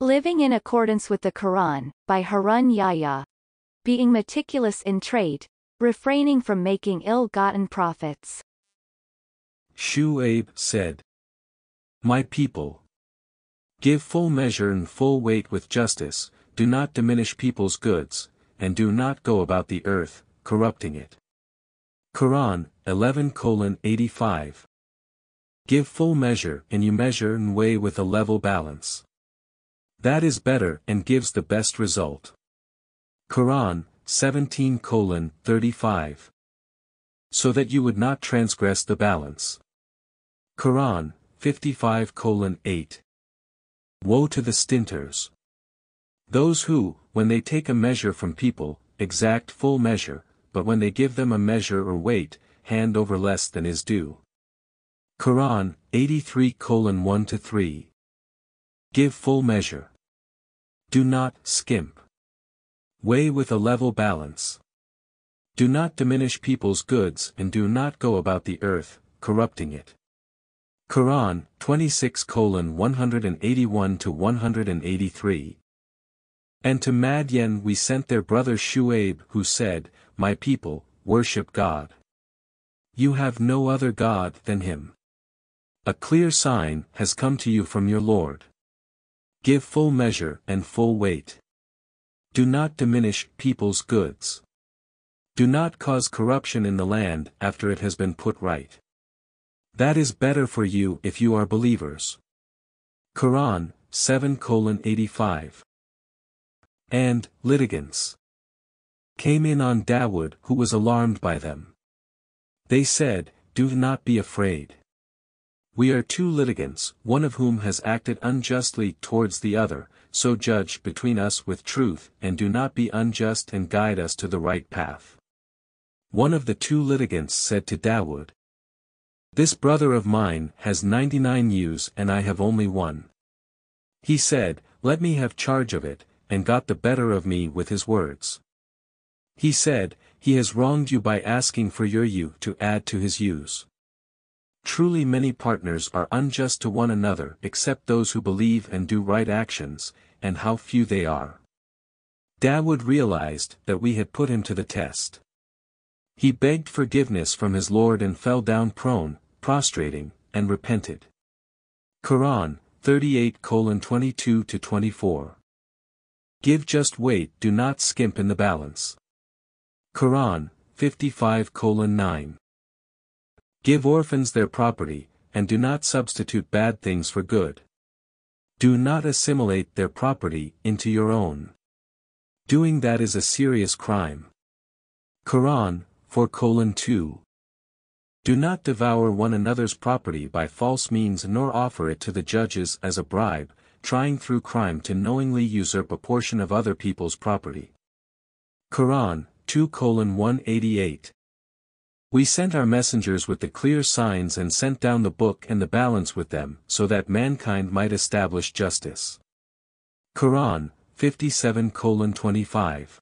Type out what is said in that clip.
Living in accordance with the Qur'an, by Harun Yahya. Being meticulous in trade, refraining from making ill-gotten profits. Shu'ayb said, "My people, give full measure and full weight with justice, do not diminish people's goods, and do not go about the earth, corrupting it." Qur'an, 11:85. Give full measure and you measure and weigh with a level balance. That is better and gives the best result. Qur'an, 17:35. So that you would not transgress the balance. Qur'an, 55:8. Woe to the stinters! Those who, when they take a measure from people, exact full measure, but when they give them a measure or weight, hand over less than is due. Qur'an, 83:1-3. Give full measure. Do not skimp. Weigh with a level balance. Do not diminish people's goods and do not go about the earth, corrupting it. Qur'an, 26:181-183. And to Madyen we sent their brother Shu'ayb, who said, "My people, worship God. You have no other God than Him. A clear sign has come to you from your Lord. Give full measure and full weight. Do not diminish people's goods. Do not cause corruption in the land after it has been put right. That is better for you if you are believers." Qur'an, 7:85. And litigants came in on Dawud, who was alarmed by them. They said, "Do not be afraid. We are two litigants, one of whom has acted unjustly towards the other, so judge between us with truth and do not be unjust and guide us to the right path." One of the two litigants said to Dawud, "This brother of mine has 99 ewes and I have only one. He said, 'Let me have charge of it,' and got the better of me with his words. He said, 'He has wronged you by asking for your ewe to add to his ewes.' Truly many partners are unjust to one another except those who believe and do right actions, and how few they are." Dawud realized that we had put him to the test. He begged forgiveness from his Lord and fell down prone, prostrating, and repented. Qur'an, 38:22-24. Give just weight, do not skimp in the balance. Qur'an, 55:9. Give orphans their property, and do not substitute bad things for good. Do not assimilate their property into your own. Doing that is a serious crime. Qur'an, 4:2. Do not devour one another's property by false means nor offer it to the judges as a bribe, trying through crime to knowingly usurp a portion of other people's property. Qur'an, 2:188. We sent our messengers with the clear signs and sent down the book and the balance with them, so that mankind might establish justice. Qur'an, 57:25.